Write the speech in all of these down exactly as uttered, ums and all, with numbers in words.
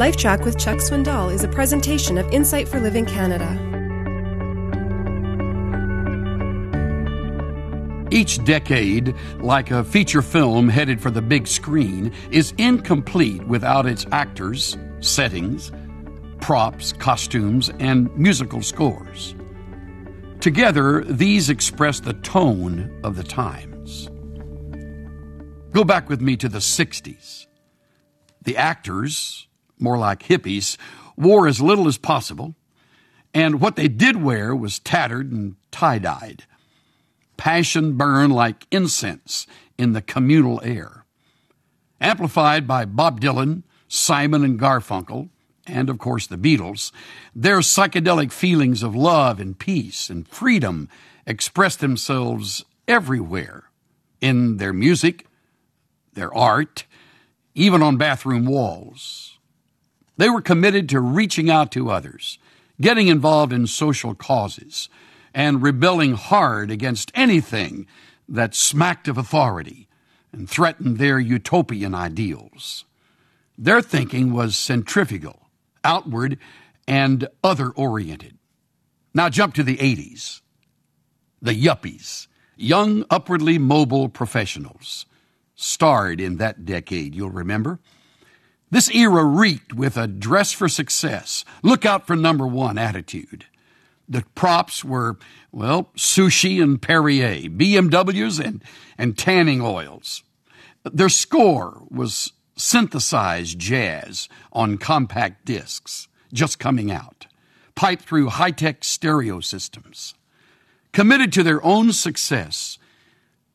LifeTrack with Chuck Swindoll is a presentation of Insight for Living Canada. Each decade, like a feature film headed for the big screen, is incomplete without its actors, settings, props, costumes, and musical scores. Together, these express the tone of the times. Go back with me to the sixties. The actors, more like hippies, wore as little as possible, and what they did wear was tattered and tie-dyed. Passion burned like incense in the communal air, amplified by Bob Dylan, Simon and Garfunkel, and, of course, the Beatles. Their psychedelic feelings of love and peace and freedom expressed themselves everywhere, in their music, their art, even on bathroom walls. They were committed to reaching out to others, getting involved in social causes, and rebelling hard against anything that smacked of authority and threatened their utopian ideals. Their thinking was centrifugal, outward, and other-oriented. Now jump to the eighties. The yuppies, young, upwardly mobile professionals, starred in that decade, you'll remember. This era reeked with a dress for success, look out for number one attitude. The props were, well, sushi and Perrier, B M Ws and, and tanning oils. Their score was synthesized jazz on compact discs, just coming out, piped through high-tech stereo systems. Committed to their own success,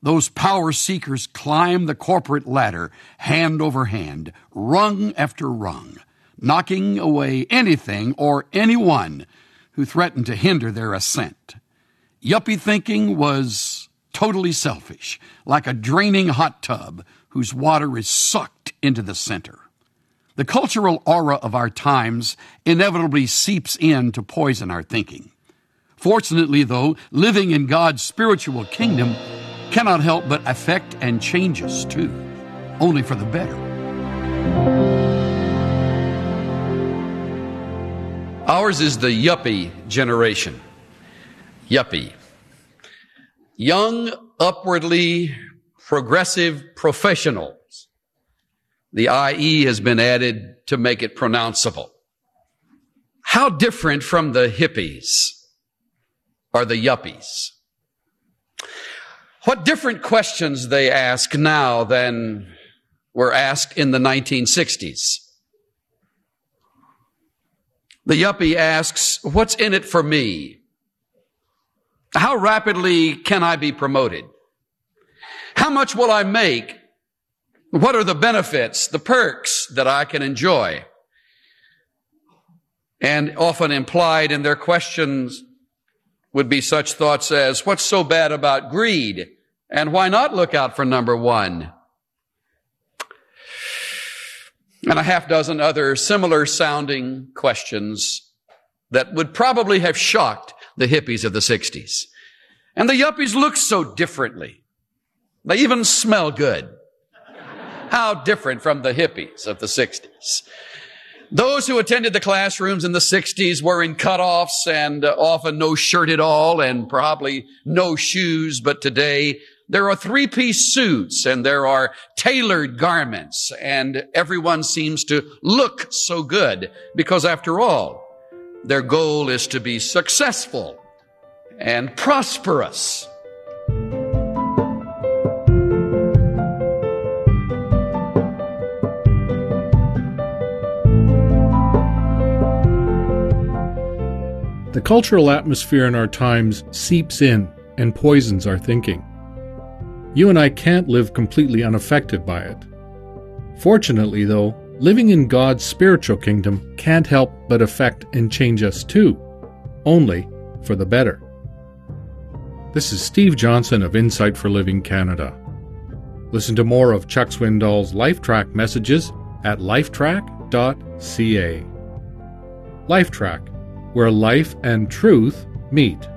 those power seekers climbed the corporate ladder hand over hand, rung after rung, knocking away anything or anyone who threatened to hinder their ascent. Yuppie thinking was totally selfish, like a draining hot tub whose water is sucked into the center. The cultural aura of our times inevitably seeps in to poison our thinking. Fortunately, though, living in God's spiritual kingdom cannot help but affect and change us too, only for the better. Ours is the yuppie generation. Yuppie. Young, upwardly progressive professionals. The I E has been added to make it pronounceable. How different from the hippies are the yuppies? What different questions they ask now than were asked in the nineteen sixties. The yuppie asks, what's in it for me? How rapidly can I be promoted? How much will I make? What are the benefits, the perks that I can enjoy? And often implied in their questions would be such thoughts as, what's so bad about greed? And why not look out for number one? And a half dozen other similar sounding questions that would probably have shocked the hippies of the sixties. And the yuppies look so differently. They even smell good. How different from the hippies of the sixties. Those who attended the classrooms in the sixties were in cutoffs and often no shirt at all and probably no shoes. But today there are three-piece suits and there are tailored garments and everyone seems to look so good because, after all, their goal is to be successful and prosperous. The cultural atmosphere in our times seeps in and poisons our thinking. You and I can't live completely unaffected by it. Fortunately, though, living in God's spiritual kingdom can't help but affect and change us too, only for the better. This is Steve Johnson of Insight for Living Canada. Listen to more of Chuck Swindoll's LifeTrack messages at lifetrack dot c a. LifeTrack, where life and truth meet.